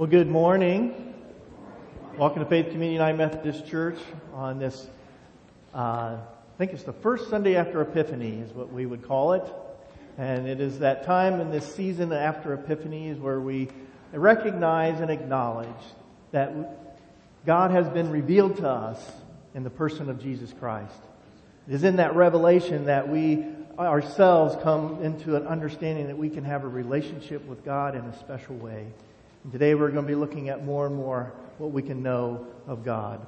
Well, good morning. Welcome to Faith Community United Methodist Church on this, I think it's the first Sunday after Epiphany is what we would call it. And it is that time in this season after Epiphany is where we recognize and acknowledge that God has been revealed to us in the person of Jesus Christ. It is in that revelation that we ourselves come into an understanding that we can have a relationship with God in a special way. And today we're going to be looking at more and more what we can know of God.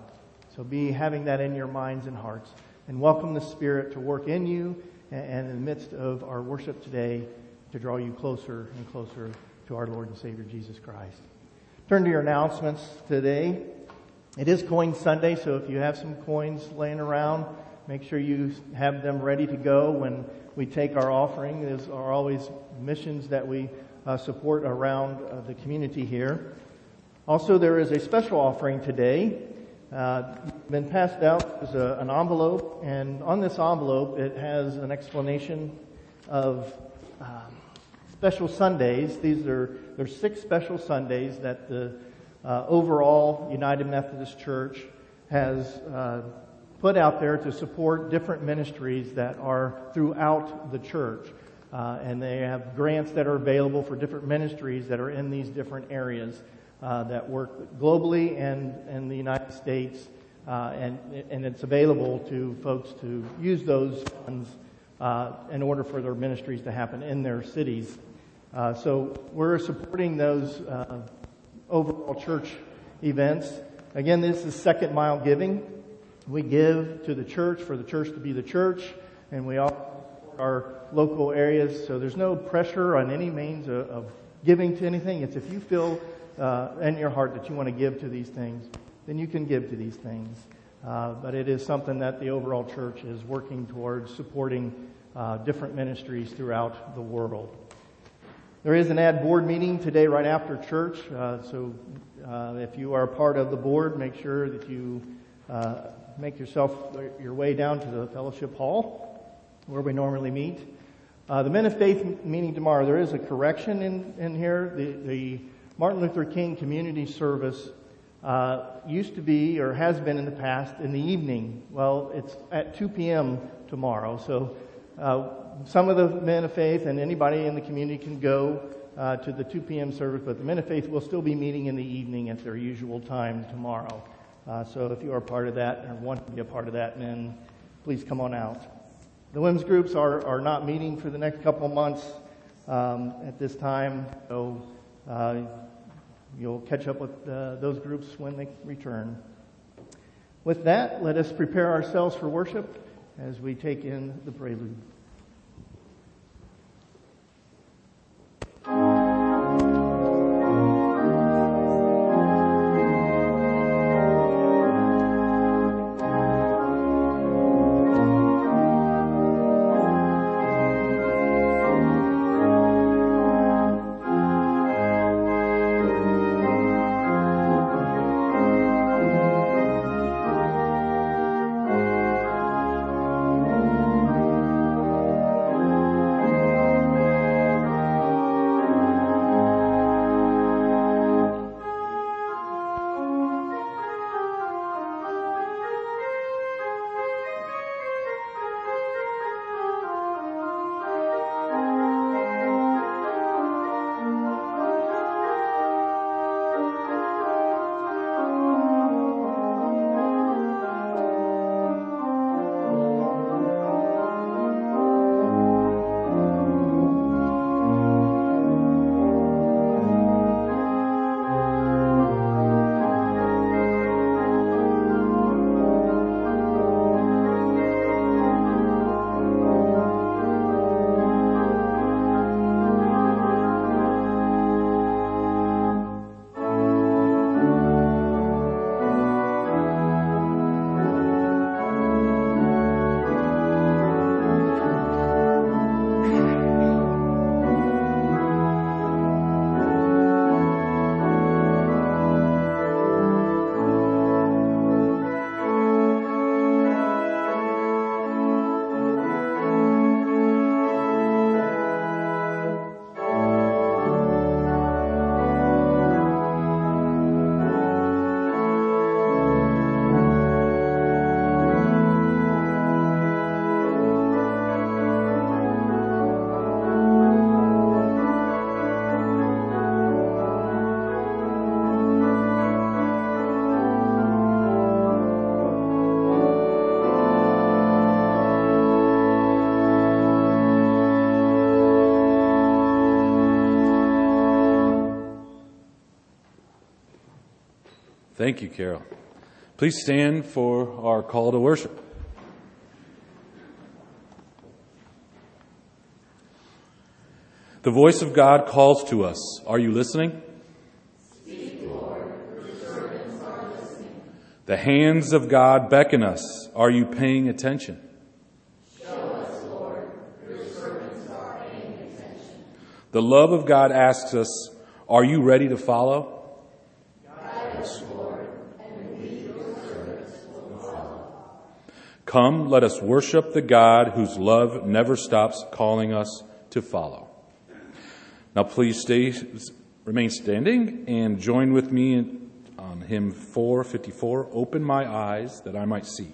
So be having that in your minds and hearts. And welcome the Spirit to work in you and in the midst of our worship today to draw you closer and closer to our Lord and Savior Jesus Christ. Turn to your announcements today. It is Coin Sunday, so if you have some coins laying around, make sure you have them ready to go when we take our offering. These are always missions that we support around the community here. Also, there is a special offering today. Been passed out is an envelope, and on this envelope it has an explanation of special Sundays. There's six special Sundays that the overall United Methodist Church has put out there to support different ministries that are throughout the church. And they have grants that are available for different ministries that are in these different areas that work globally and in the United States. And it's available to folks to use those funds in order for their ministries to happen in their cities. So we're supporting those overall church events. Again, this is second mile giving. We give to the church for the church to be the church, and we all our local areas, so there's no pressure on any means of giving to anything. It's if you feel in your heart that you want to give to these things, then you can give to these things. But it is something that the overall church is working towards supporting different ministries throughout the world. There is an ad board meeting today right after church, so if you are a part of the board, make sure that you make your way down to the fellowship hall where we normally meet. The Men of Faith meeting tomorrow, there is a correction in here. The Martin Luther King community service used to be, or has been in the past, in the evening. Well, it's at 2 p.m. tomorrow, so some of the Men of Faith and anybody in the community can go to the 2 p.m. service, but the Men of Faith will still be meeting in the evening at their usual time tomorrow. So if you are part of that or want to be a part of that, then please come on out. The women's groups are not meeting for the next couple months at this time, so you'll catch up with those groups when they return. With that, let us prepare ourselves for worship as we take in the prelude. Thank you, Carol. Please stand for our call to worship. The voice of God calls to us. Are you listening? Speak, Lord. Your servants are listening. The hands of God beckon us. Are you paying attention? Show us, Lord. Your servants are paying attention. The love of God asks us, are you ready to follow? Guide us, Lord, and we, your servants, will follow. Come, let us worship the God whose love never stops calling us to follow. Now please remain standing and join with me in, on hymn 454, Open My Eyes That I Might See.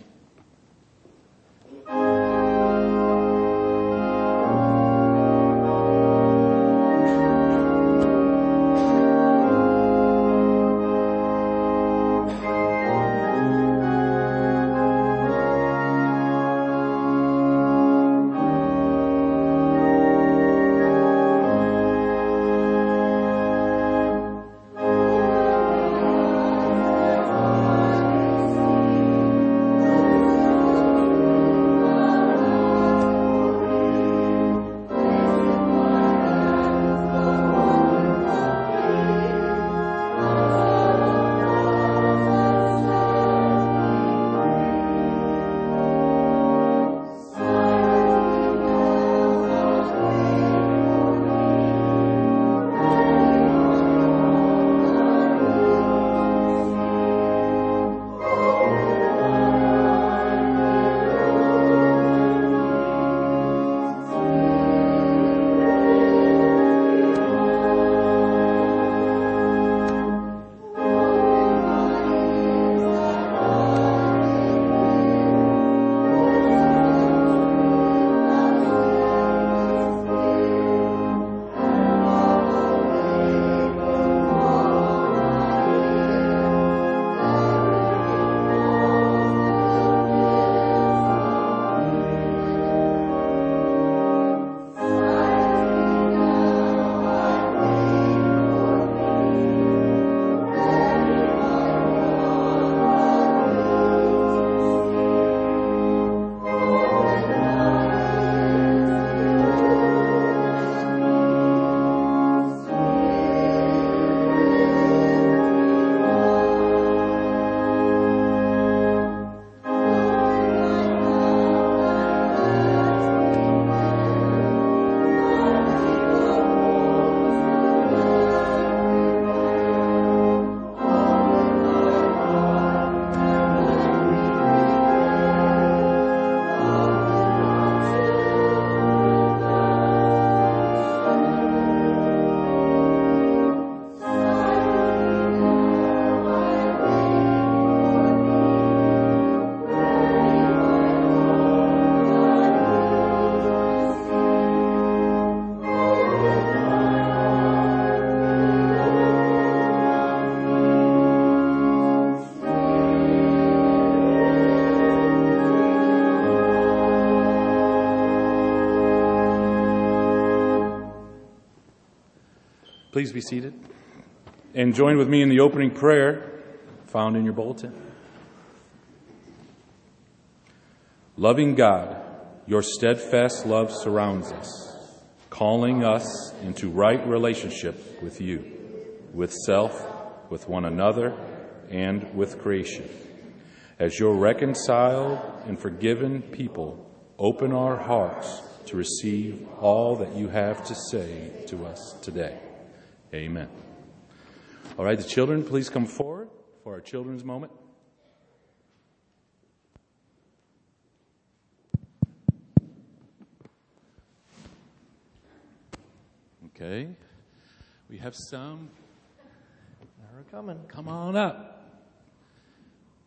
Please be seated and join with me in the opening prayer found in your bulletin. Loving God, your steadfast love surrounds us, calling us into right relationship with you, with self, with one another, and with creation. As your reconciled and forgiven people, open our hearts to receive all that you have to say to us today. Amen. All right, the children, please come forward for our children's moment. Okay. We have some. They're coming. Come on up.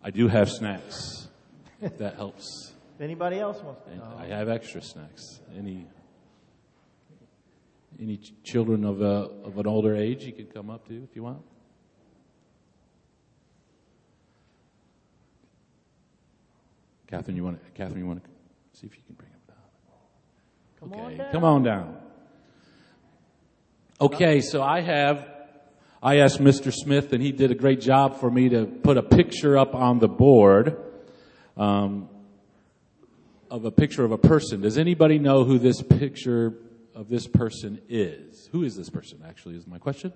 I do have snacks. If that helps. If anybody else wants to. I have extra snacks. Any children of an older age you can come up to if you want. Catherine, you want to see if you can bring them down. Come on down. Okay, so I have I asked Mr. Smith, and he did a great job for me to put a picture up on the board of a picture of a person. Does anybody know who this picture of this person is? Who is this person, actually, is my question?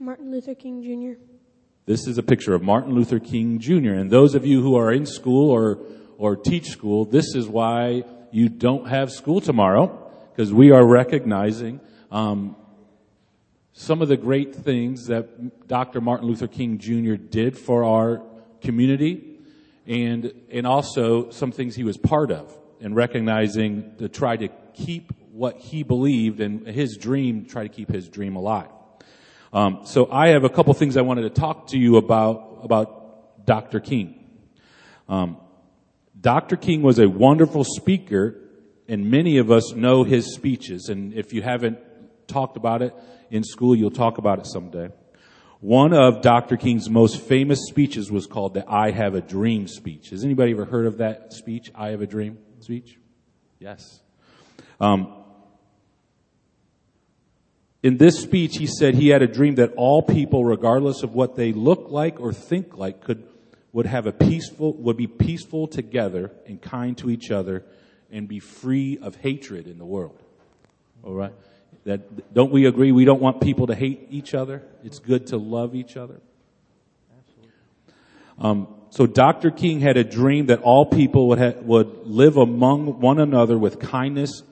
Martin Luther King Jr. This is a picture of Martin Luther King Jr. And those of you who are in school or teach school, this is why you don't have school tomorrow, because we are recognizing some of the great things that Dr. Martin Luther King Jr. did for our community, and also some things he was part of, and recognizing to try to keep what he believed and his dream, try to keep his dream alive. So I have a couple things I wanted to talk to you about Dr. King. Dr. King was a wonderful speaker, and many of us know his speeches. And if you haven't talked about it in school, you'll talk about it someday. One of Dr. King's most famous speeches was called the I Have a Dream speech. Has anybody ever heard of that speech, I Have a Dream speech? Yes. In this speech, he said he had a dream that all people, regardless of what they look like or think like, would be peaceful together and kind to each other, and be free of hatred in the world. All right, that don't we agree? We don't want people to hate each other. It's good to love each other. Absolutely. So Dr. King had a dream that all people would live among one another with kindness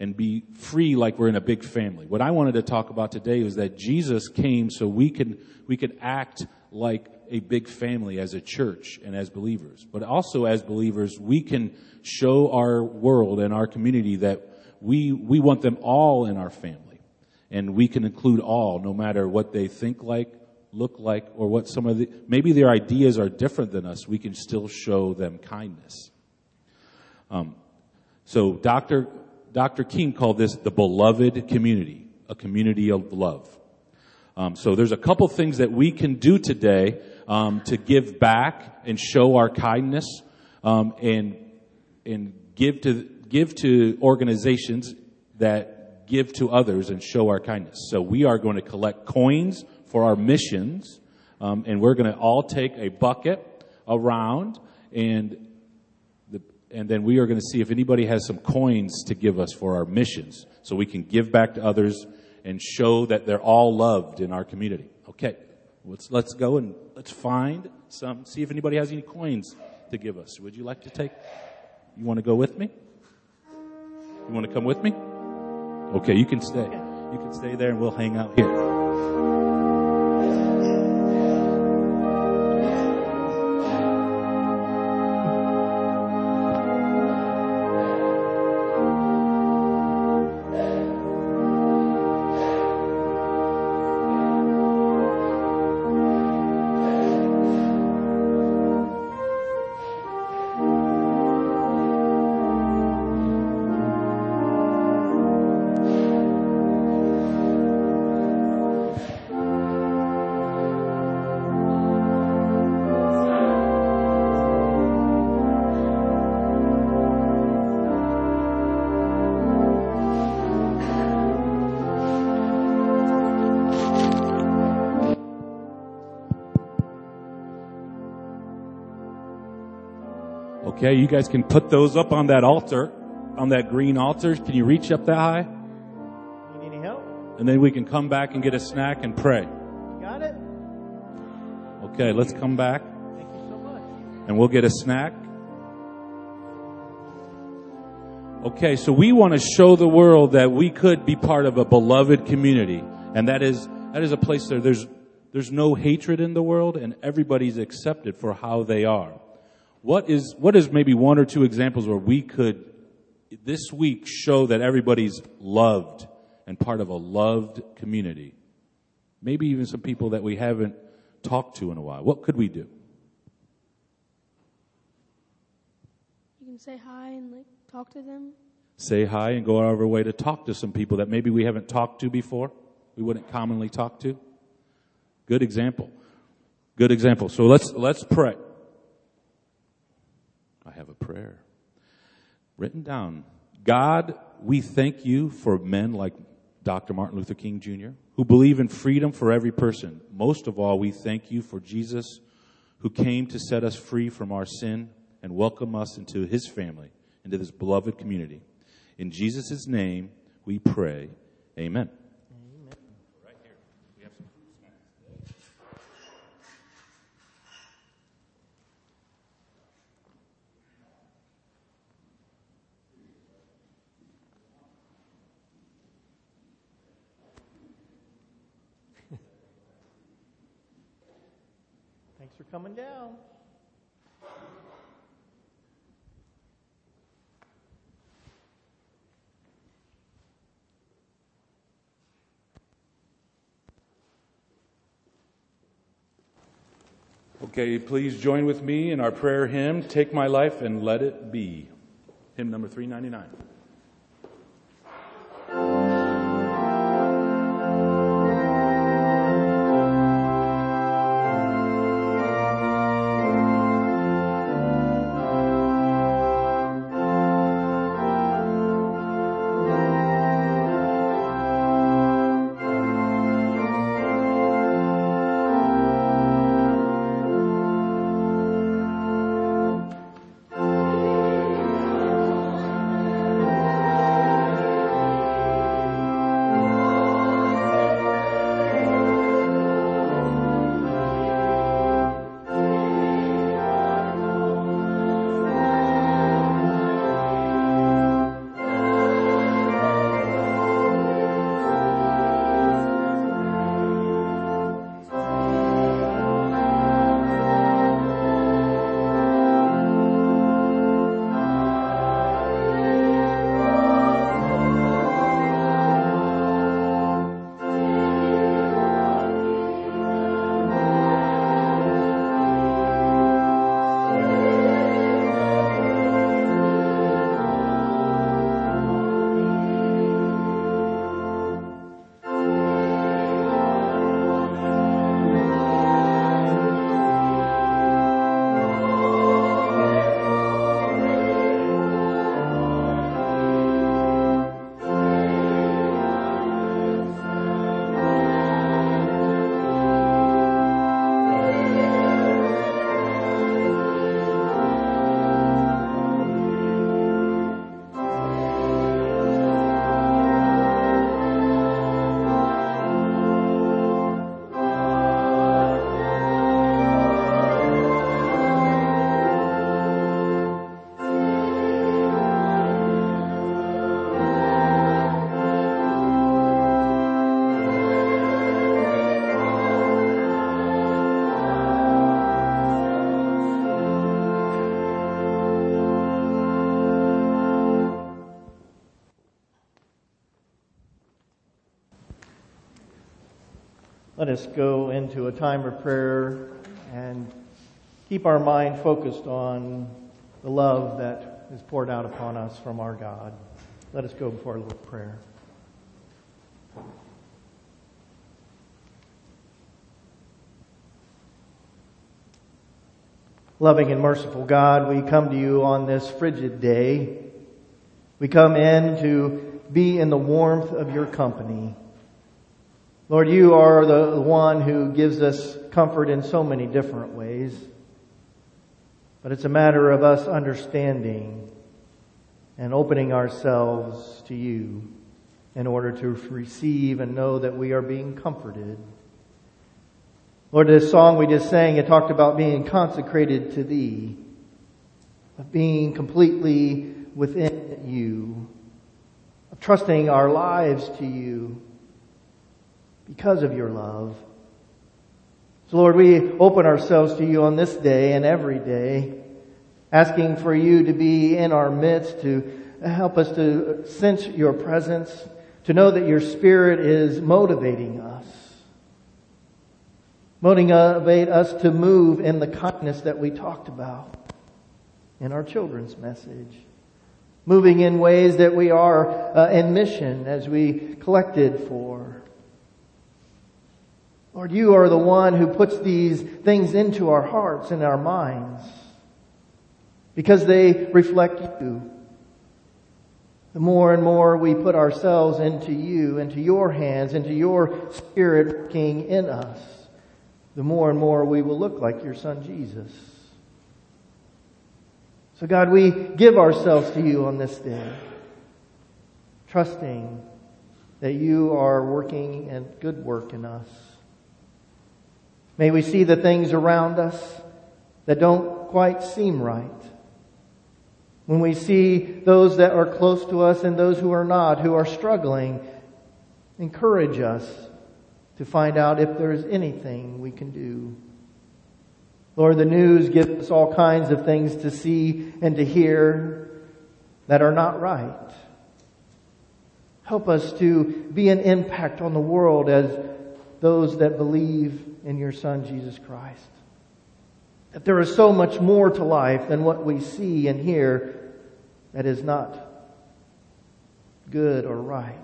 and be free like we're in a big family. What I wanted to talk about today was that Jesus came so we can act like a big family as a church and as believers. But also as believers, we can show our world and our community that we want them all in our family. And we can include all, no matter what they think like, look like, or what maybe their ideas are different than us, we can still show them kindness. So Dr. King called this the beloved community, a community of love. So there's a couple things that we can do today to give back and show our kindness and give to organizations that give to others and show our kindness. So we are going to collect coins for our missions, and we're going to all take a bucket around, and then we are going to see if anybody has some coins to give us for our missions, so we can give back to others and show that they're all loved in our community. Okay, let's go and let's find some, see if anybody has any coins to give us. Would you like to take? You want to go with me? You want to come with me? Okay, you can stay. You can stay there, and we'll hang out here. Okay, you guys can put those up on that altar, on that green altar. Can you reach up that high? You need any help? And then we can come back and get a snack and pray. You got it? Okay, let's come back. Thank you so much. And we'll get a snack. Okay, so we want to show the world that we could be part of a beloved community. And that is a place where there's no hatred in the world, and everybody's accepted for how they are. What is maybe one or two examples where we could, this week, show that everybody's loved and part of a loved community? Maybe even some people that we haven't talked to in a while. What could we do? You can say hi and talk to them. Say hi and go out of our way to talk to some people that maybe we haven't talked to before, we wouldn't commonly talk to. Good example. Good example. So let's pray. I have a prayer written down. God, we thank you for men like Dr. Martin Luther King Jr., who believe in freedom for every person. Most of all, we thank you for Jesus, who came to set us free from our sin and welcome us into his family, into this beloved community. In Jesus' name, we pray. Amen. Coming down. Okay, please join with me in our prayer hymn, Take My Life and Let It Be, hymn number 399. Let us go into a time of prayer and keep our mind focused on the love that is poured out upon us from our God. Let us go before a little prayer. Loving and merciful God, we come to you on this frigid day. We come in to be in the warmth of your company. Lord, you are the one who gives us comfort in so many different ways. But it's a matter of us understanding and opening ourselves to you in order to receive and know that we are being comforted. Lord, this song we just sang, it talked about being consecrated to thee, of being completely within you, of trusting our lives to you, because of your love. So Lord, we open ourselves to you on this day and every day, asking for you to be in our midst, to help us to sense your presence, to know that your Spirit is motivating us, motivate us to move in the kindness that we talked about in our children's message, moving in ways that we are in mission as we collected for. Lord, you are the one who puts these things into our hearts and our minds because they reflect you. the more and more we put ourselves into you, into your hands, into your Spirit working in us, the more and more we will look like your Son Jesus. So God, we give ourselves to you on this day, trusting that you are working and good work in us. May we see the things around us that don't quite seem right. When we see those that are close to us and those who are not, who are struggling, encourage us to find out if there is anything we can do. Lord, the news gives us all kinds of things to see and to hear that are not right. Help us to be an impact on the world as those that believe in your Son, Jesus Christ. That there is so much more to life than what we see and hear that is not good or right.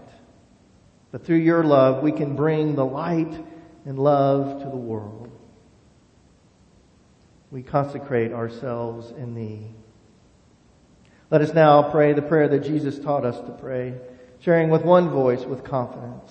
But through your love, we can bring the light and love to the world. We consecrate ourselves in thee. Let us now pray the prayer that Jesus taught us to pray, sharing with one voice with confidence.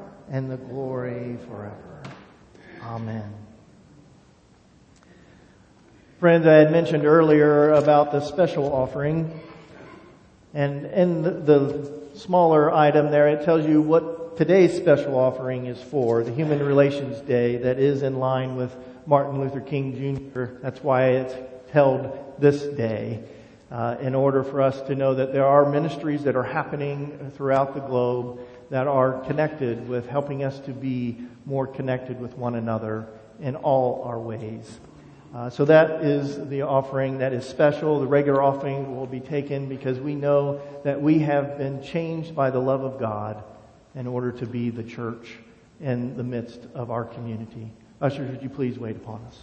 and the glory forever. Amen. Friends, I had mentioned earlier about the special offering. And in the smaller item there, it tells you what today's special offering is for, the Human Relations Day that is in line with Martin Luther King Jr. That's why it's held this day, in order for us to know that there are ministries that are happening throughout the globe that are connected with helping us to be more connected with one another in all our ways. So that is the offering that is special. The regular offering will be taken because we know that we have been changed by the love of God in order to be the church in the midst of our community. Ushers, would you please wait upon us?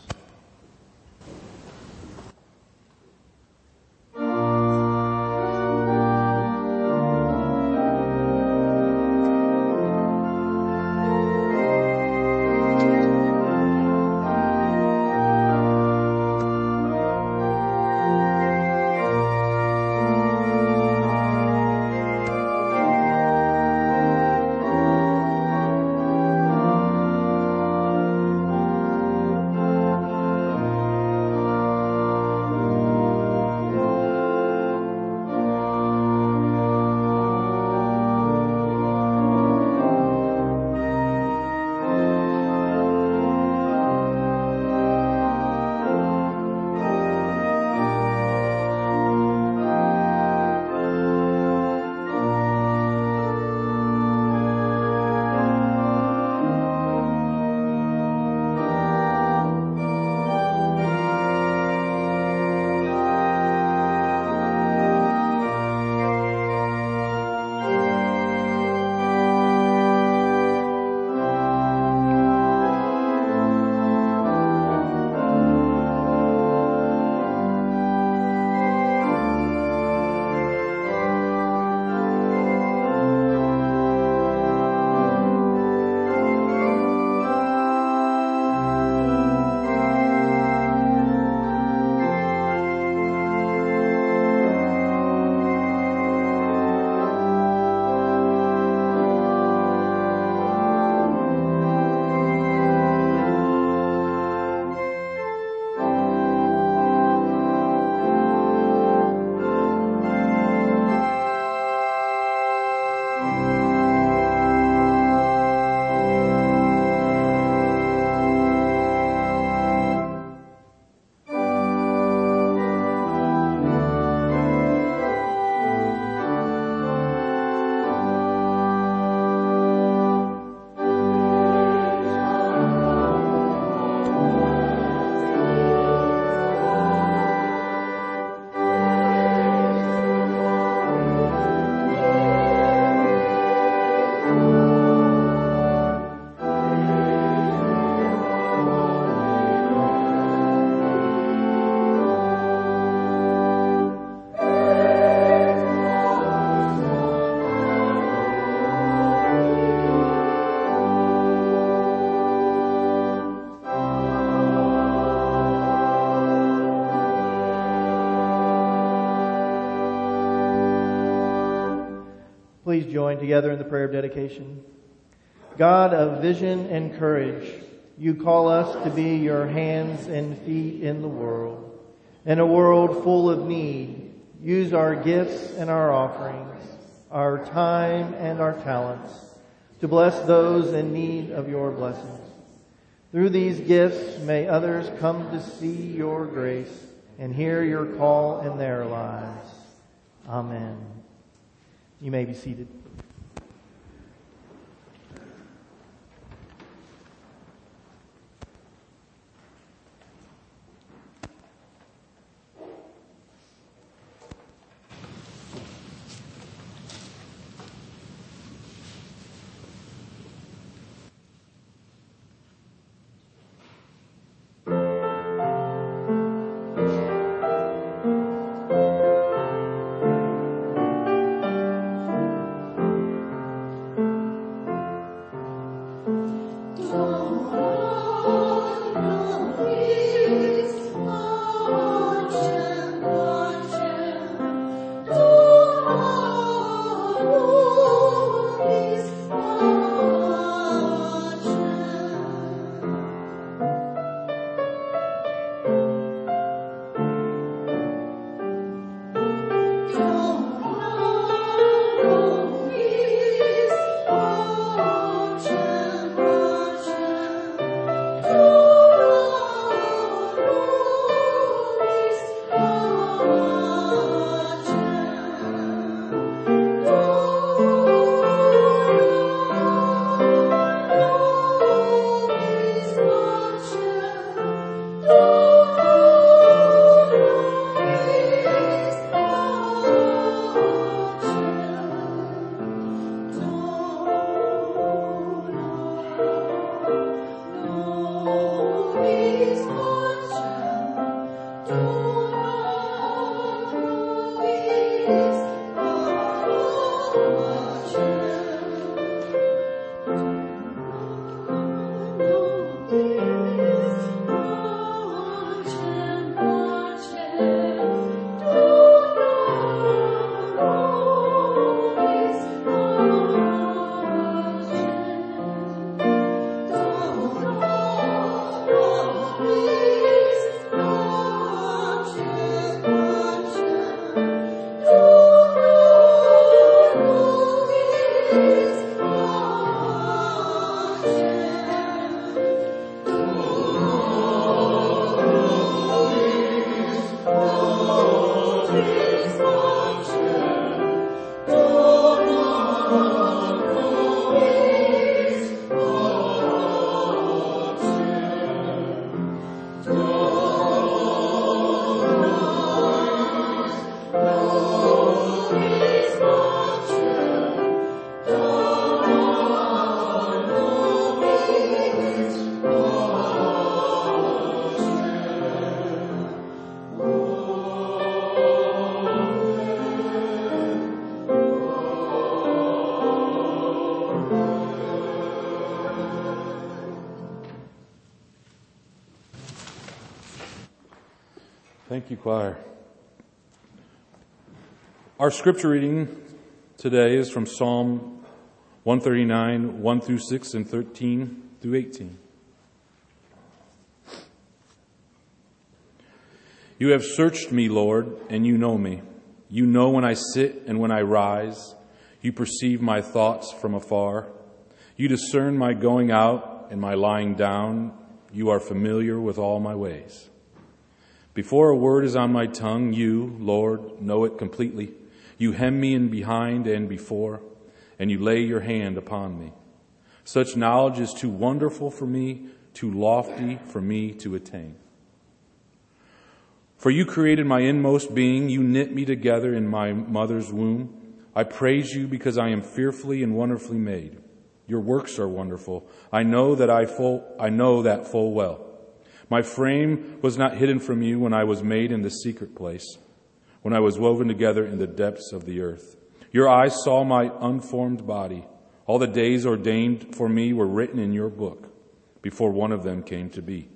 please join together in the prayer of dedication? God of vision and courage, you call us to be your hands and feet in the world. In a world full of need, use our gifts and our offerings, our time and our talents, to bless those in need of your blessings. Through these gifts, may others come to see your grace and hear your call in their lives. Amen. You may be seated. Thank you, choir. Our scripture reading today is from Psalm 139, 1 through 6 and 13 through 18. You have searched me, Lord, and you know me. You know when I sit and when I rise. You perceive my thoughts from afar. You discern my going out and my lying down. You are familiar with all my ways. Before a word is on my tongue, you, Lord, know it completely. You hem me in behind and before, and you lay your hand upon me. Such knowledge is too wonderful for me, too lofty for me to attain. For you created my inmost being. You knit me together in my mother's womb. I praise you because I am fearfully and wonderfully made. Your works are wonderful. I know that full well. My frame was not hidden from you when I was made in the secret place, when I was woven together in the depths of the earth. Your eyes saw my unformed body. All the days ordained for me were written in your book before one of them came to be.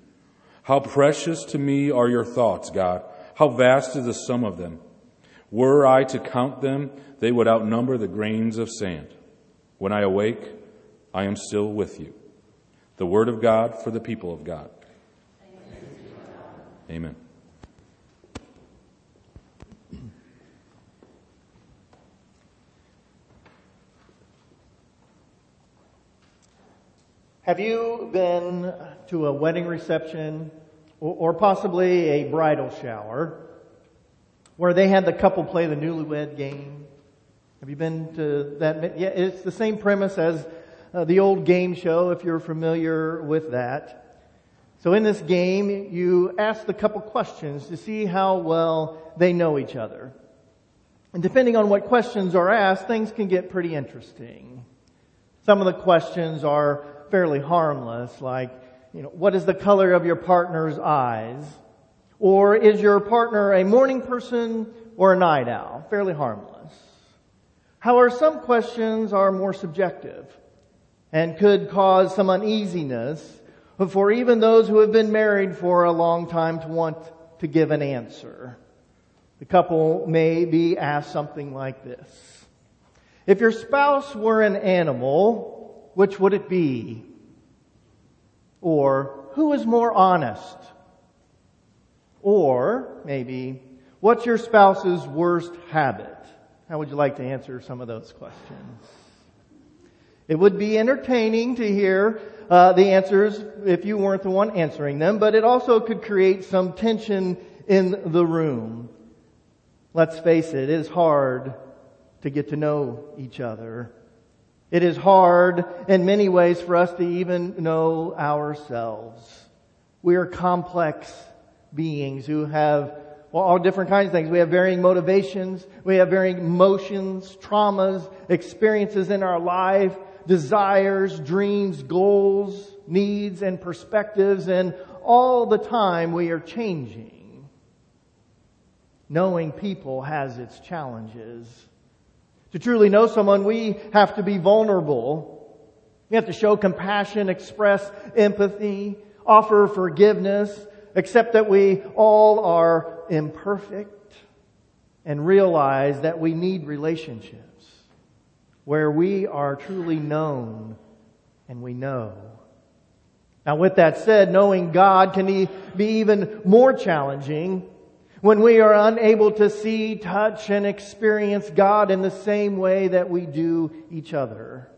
How precious to me are your thoughts, God. How vast is the sum of them. Were I to count them, they would outnumber the grains of sand. When I awake, I am still with you. The word of God for the people of God. Amen. Have you been to a wedding reception or possibly a bridal shower where they had the couple play the newlywed game? Have you been to that? Yeah, it's the same premise as the old game show, if you're familiar with that. So in this game, you ask the couple questions to see how well they know each other. And depending on what questions are asked, things can get pretty interesting. Some of the questions are fairly harmless, like, what is the color of your partner's eyes? Or is your partner a morning person or a night owl? Fairly harmless. However, some questions are more subjective and could cause some uneasiness for even those who have been married for a long time to want to give an answer. The couple may be asked something like this. If your spouse were an animal, which would it be? Or, who is more honest? Or, maybe, what's your spouse's worst habit? How would you like to answer some of those questions? It would be entertaining to hear the answers if you weren't the one answering them, but it also could create some tension in the room. Let's face it, it is hard to get to know each other. It is hard in many ways for us to even know ourselves. We are complex beings who have all different kinds of things. We have varying motivations. We have varying emotions, traumas, experiences in our life, desires, dreams, goals, needs, and perspectives. And all the time we are changing. Knowing people has its challenges. To truly know someone, we have to be vulnerable. We have to show compassion, express empathy, offer forgiveness, accept that we all are imperfect, and realize that we need relationships where we are truly known and we know. Now, with that said, knowing God can be even more challenging when we are unable to see, touch, and experience God in the same way that we do each other.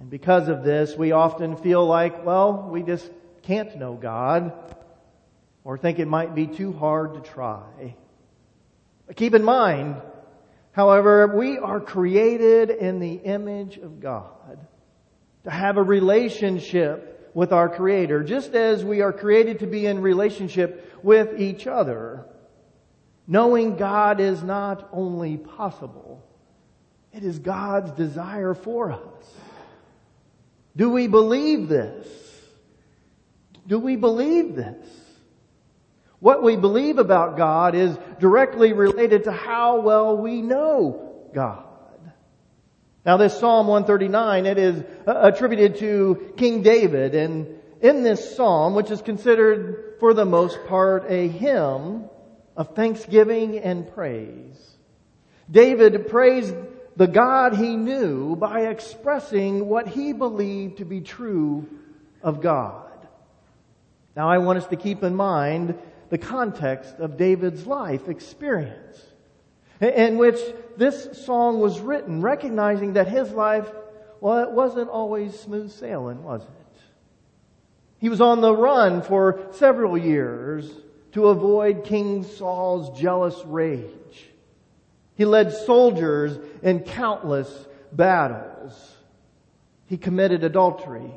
And because of this, we often feel like, well, we just can't know God, or think it might be too hard to try. But keep in mind, however, we are created in the image of God to have a relationship with our Creator, just as we are created to be in relationship with each other. Knowing God is not only possible, it is God's desire for us. Do we believe this? Do we believe this? What we believe about God is directly related to how well we know God. Now this Psalm 139, it is attributed to King David, and in this psalm, which is considered for the most part a hymn of thanksgiving and praise, David praised the God he knew by expressing what he believed to be true of God. Now I want us to keep in mind the context of David's life experience in which this song was written, recognizing that his life, well, it wasn't always smooth sailing, was it? He was on the run for several years to avoid King Saul's jealous rage. He led soldiers in countless battles. He committed adultery,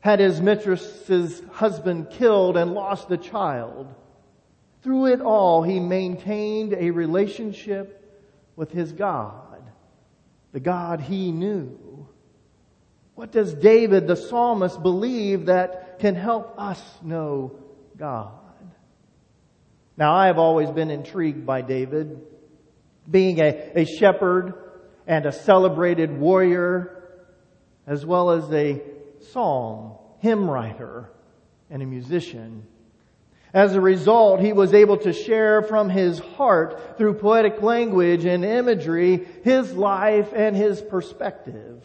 had his mistress's husband killed, and lost a child. Through it all, he maintained a relationship with his God, the God he knew. What does David, the psalmist, believe that can help us know God? Now, I have always been intrigued by David. Being a shepherd and a celebrated warrior, as well as a psalm, hymn writer, and a musician, As a result, he was able to share from his heart through poetic language and imagery his life and his perspective.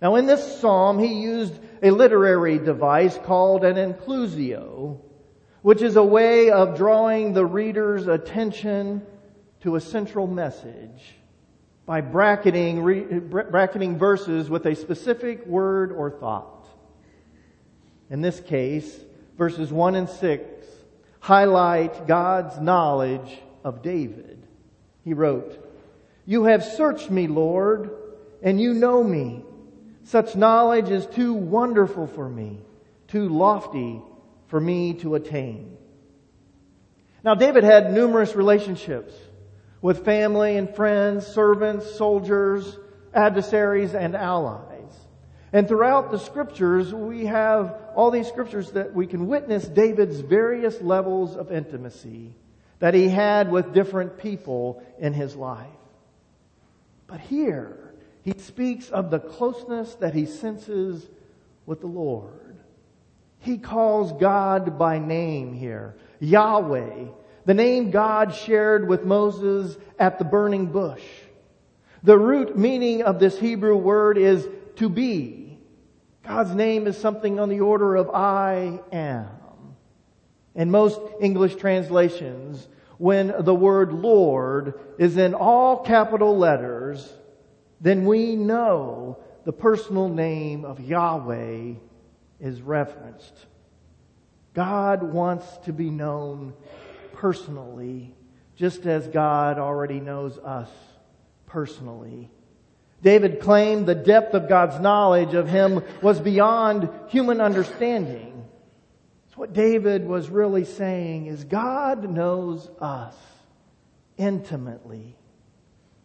Now in this psalm, he used a literary device called an inclusio, which is a way of drawing the reader's attention to a central message by bracketing verses with a specific word or thought. In this case, verses 1 and 6 highlight God's knowledge of David. He wrote, "You have searched me, Lord, and you know me. Such knowledge is too wonderful for me, too lofty for me to attain." Now, David had numerous relationships with family and friends, servants, soldiers, adversaries, and allies. And throughout the Scriptures, we have all these Scriptures that we can witness David's various levels of intimacy that he had with different people in his life. But here, he speaks of the closeness that he senses with the Lord. He calls God by name here, Yahweh, the name God shared with Moses at the burning bush. The root meaning of this Hebrew word is to be. God's name is something on the order of I am. In most English translations, when the word Lord is in all capital letters, then we know the personal name of Yahweh is referenced. God wants to be known personally, just as God already knows us personally. David claimed the depth of God's knowledge of him was beyond human understanding. So what David was really saying is God knows us intimately.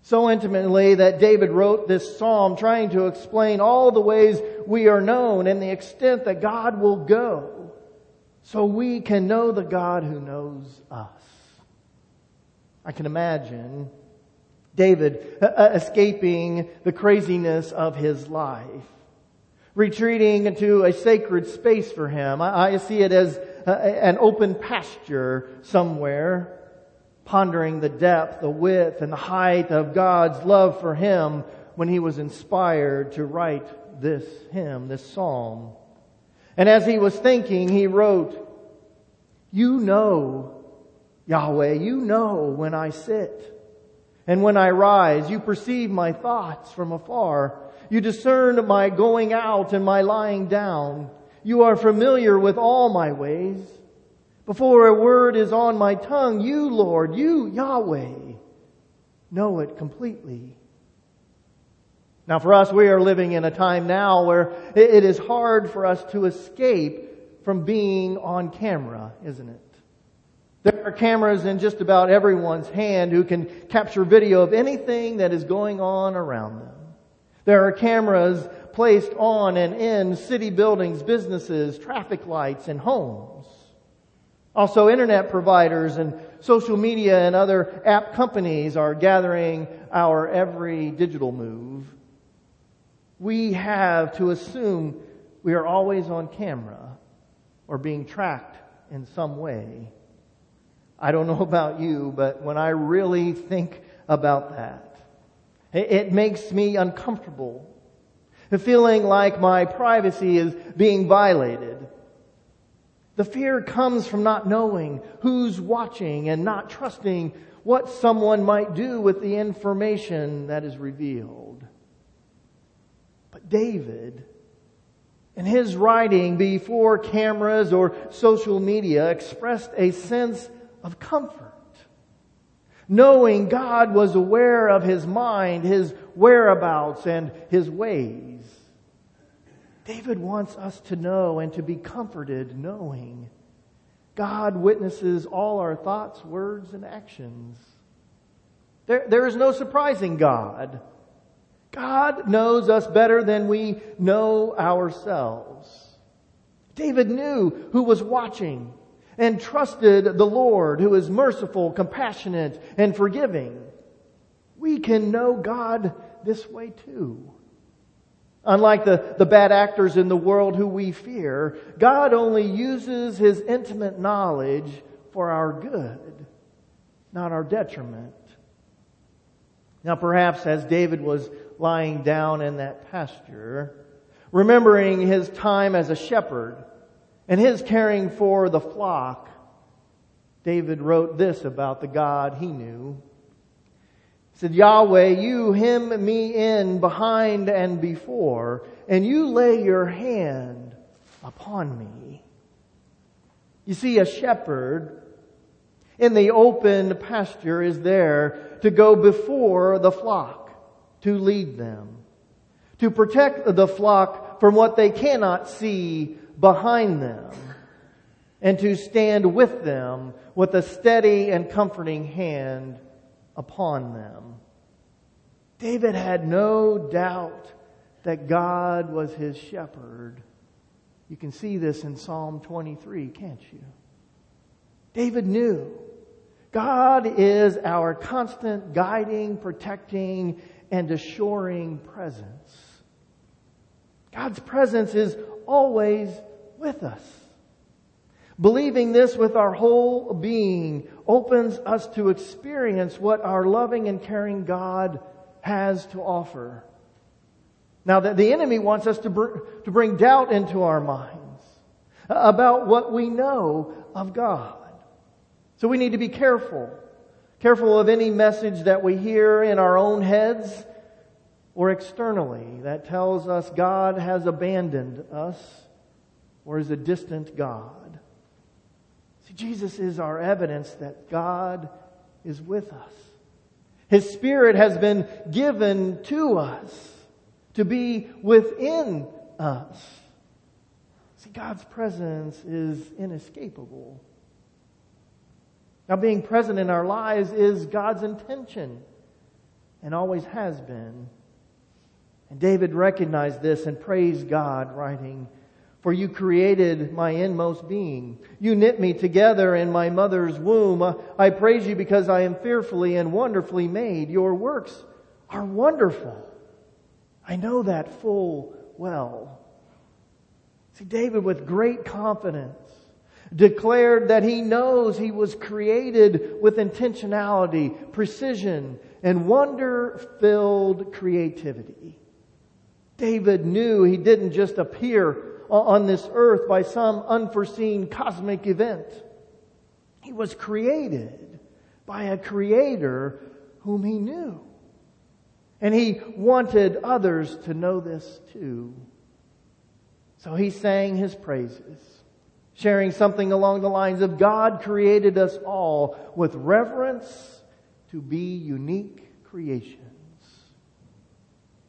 So intimately that David wrote this psalm trying to explain all the ways we are known and the extent that God will go so we can know the God who knows us. I can imagine David escaping the craziness of his life, retreating into a sacred space for him. I see it as an open pasture somewhere, pondering the depth, the width, and the height of God's love for him when he was inspired to write this hymn, this psalm. And as he was thinking, he wrote, "You know, Yahweh, you know when I sit and when I rise. You perceive my thoughts from afar. You discern my going out and my lying down. You are familiar with all my ways. Before a word is on my tongue, you, Lord, you, Yahweh, know it completely." Now for us, we are living in a time now where it is hard for us to escape from being on camera, isn't it? There are cameras in just about everyone's hand who can capture video of anything that is going on around them. There are cameras placed on and in city buildings, businesses, traffic lights, and homes. Also, internet providers and social media and other app companies are gathering our every digital move. We have to assume we are always on camera or being tracked in some way. I don't know about you, but when I really think about that, it makes me uncomfortable, the feeling like my privacy is being violated. The fear comes from not knowing who's watching and not trusting what someone might do with the information that is revealed. But David, in his writing before cameras or social media, expressed a sense of comfort, knowing God was aware of his mind, his whereabouts, and his ways. David wants us to know and to be comforted knowing God witnesses all our thoughts, words, and actions. There is no surprising God. God knows us better than we know ourselves. David knew who was watching and trusted the Lord, who is merciful, compassionate, and forgiving. We can know God this way too. Unlike the bad actors in the world who we fear, God only uses His intimate knowledge for our good, not our detriment. Now perhaps as David was lying down in that pasture, remembering his time as a shepherd and his caring for the flock, David wrote this about the God he knew. He said, Yahweh, you hem me in behind and before, and you lay your hand upon me. You see, a shepherd in the open pasture is there to go before the flock, to lead them, to protect the flock from what they cannot see behind them, and to stand with them with a steady and comforting hand upon them. David had no doubt that God was his shepherd. You can see this in Psalm 23, can't you? David knew God is our constant guiding, protecting, and assuring presence. God's presence is always with us. Believing this with our whole being opens us to experience what our loving and caring God has to offer. Now, the enemy wants us to bring doubt into our minds about what we know of God. So we need to be careful of any message that we hear in our own heads or externally that tells us God has abandoned us or is a distant God. See, Jesus is our evidence that God is with us. His Spirit has been given to us to be within us. See, God's presence is inescapable. Now, being present in our lives is God's intention and always has been. And David recognized this and praised God, writing, for you created my inmost being. You knit me together in my mother's womb. I praise you because I am fearfully and wonderfully made. Your works are wonderful. I know that full well. See, David, with great confidence, declared that he knows he was created with intentionality, precision, and wonder-filled creativity. David knew he didn't just appear on this earth by some unforeseen cosmic event. He was created by a creator whom he knew. And he wanted others to know this too. So he sang his praises, sharing something along the lines of God created us all with reverence to be unique creations.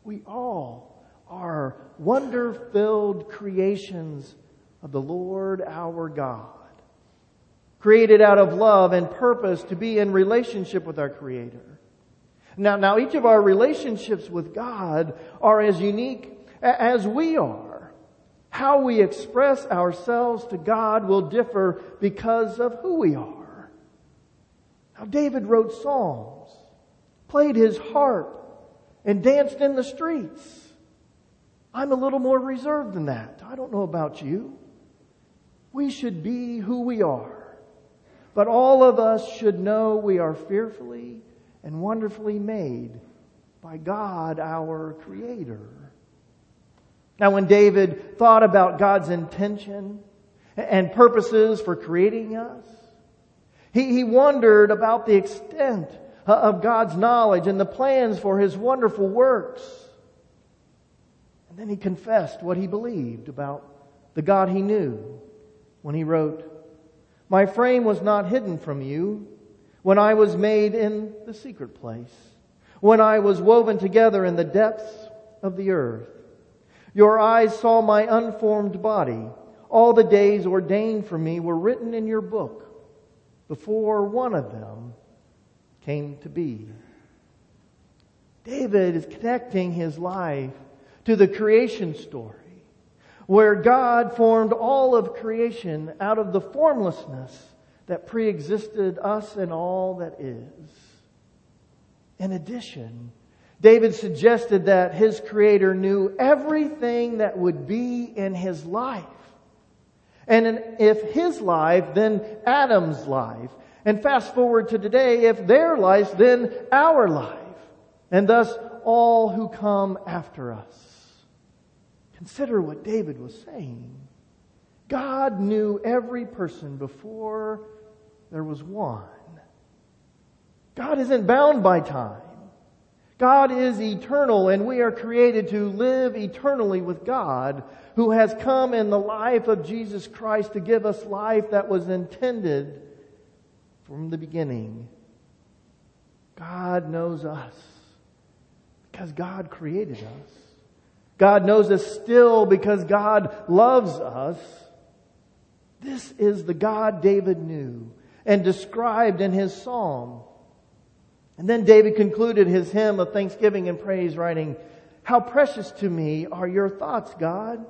We all are wonder-filled creations of the Lord our God, created out of love and purpose to be in relationship with our Creator. Now each of our relationships with God are as unique as we are. How we express ourselves to God will differ because of who we are. Now David wrote psalms, played his harp, and danced in the streets. I'm a little more reserved than that. I don't know about you. We should be who we are. But all of us should know we are fearfully and wonderfully made by God, our Creator. Now, when David thought about God's intention and purposes for creating us, he wondered about the extent of God's knowledge and the plans for His wonderful works. And then he confessed what he believed about the God he knew when he wrote, my frame was not hidden from you when I was made in the secret place, when I was woven together in the depths of the earth. Your eyes saw my unformed body. All the days ordained for me were written in your book before one of them came to be. David is connecting his life to the creation story, where God formed all of creation out of the formlessness that preexisted us and all that is. In addition, David suggested that his Creator knew everything that would be in his life. And if his life, then Adam's life. And fast forward to today, if their lives, then our life. And thus all who come after us. Consider what David was saying. God knew every person before there was one. God isn't bound by time. God is eternal, and we are created to live eternally with God, who has come in the life of Jesus Christ to give us life that was intended from the beginning. God knows us because God created us. God knows us still because God loves us. This is the God David knew and described in his psalm. And then David concluded his hymn of thanksgiving and praise, writing, "How precious to me are your thoughts, God.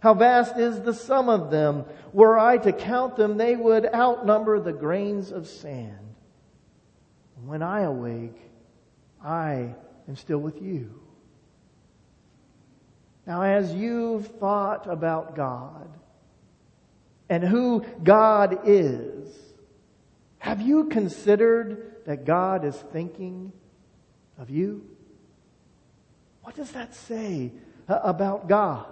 How vast is the sum of them. Were I to count them, they would outnumber the grains of sand. When I awake, I am still with you." Now, as you've thought about God and who God is, have you considered that God is thinking of you? What does that say about God?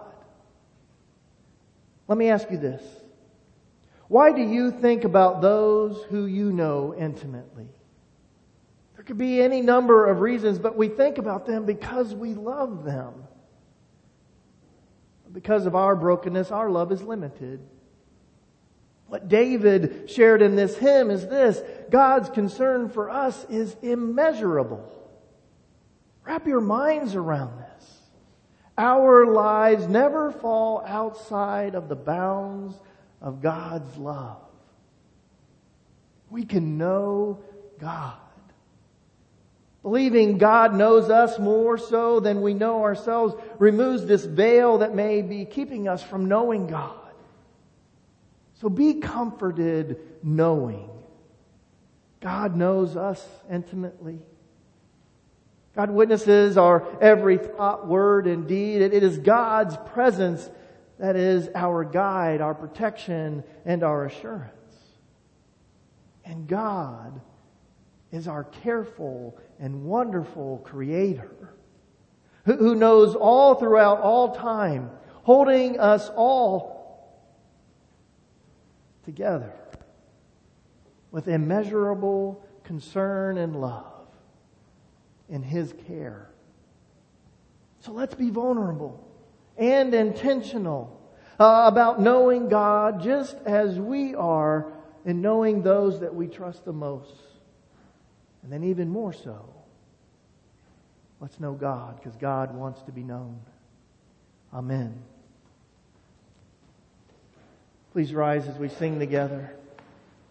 Let me ask you this. Why do you think about those who you know intimately? There could be any number of reasons, but we think about them because we love them. Because of our brokenness, our love is limited. What David shared in this hymn is this: God's concern for us is immeasurable. Wrap your minds around this. Our lives never fall outside of the bounds of God's love. We can know God. Believing God knows us more so than we know ourselves removes this veil that may be keeping us from knowing God. So be comforted knowing God knows us intimately. God witnesses our every thought, word, and deed. It is God's presence that is our guide, our protection, and our assurance. And God is our careful and wonderful Creator who knows all throughout all time, holding us all together with immeasurable concern and love in His care. So let's be vulnerable and intentional about knowing God just as we are in knowing those that we trust the most. And then even more so, let's know God because God wants to be known. Amen. Please rise as we sing together.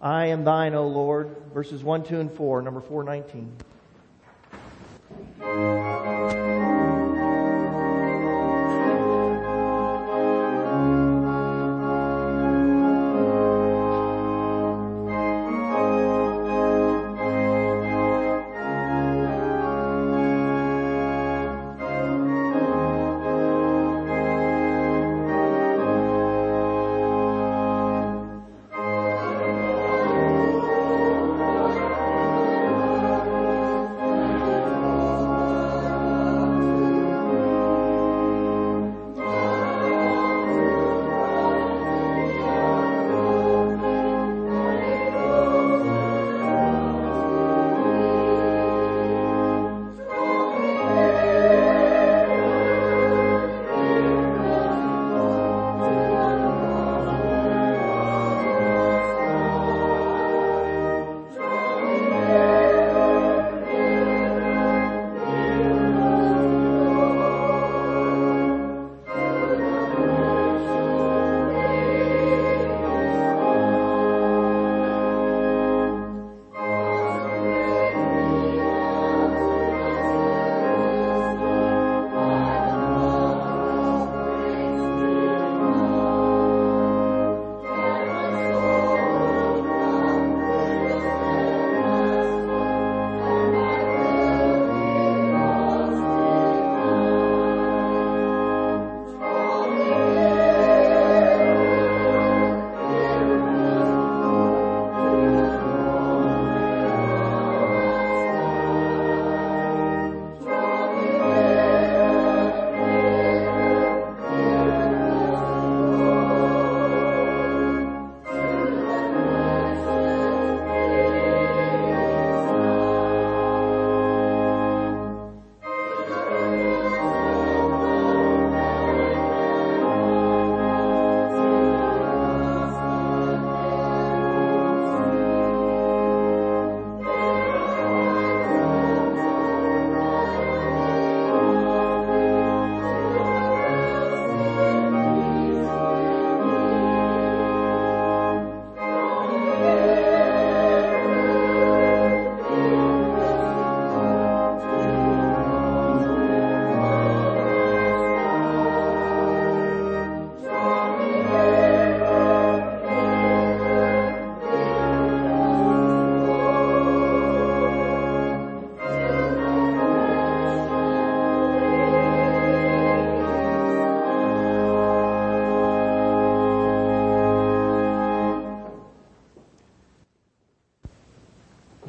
I am thine, O Lord, verses 1, 2, and 4, number 419.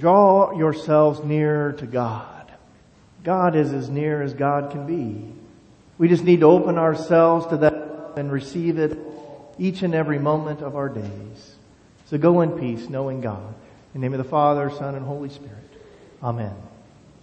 Draw yourselves nearer to God. God is as near as God can be. We just need to open ourselves to that and receive it each and every moment of our days. So go in peace, knowing God. In the name of the Father, Son, and Holy Spirit. Amen.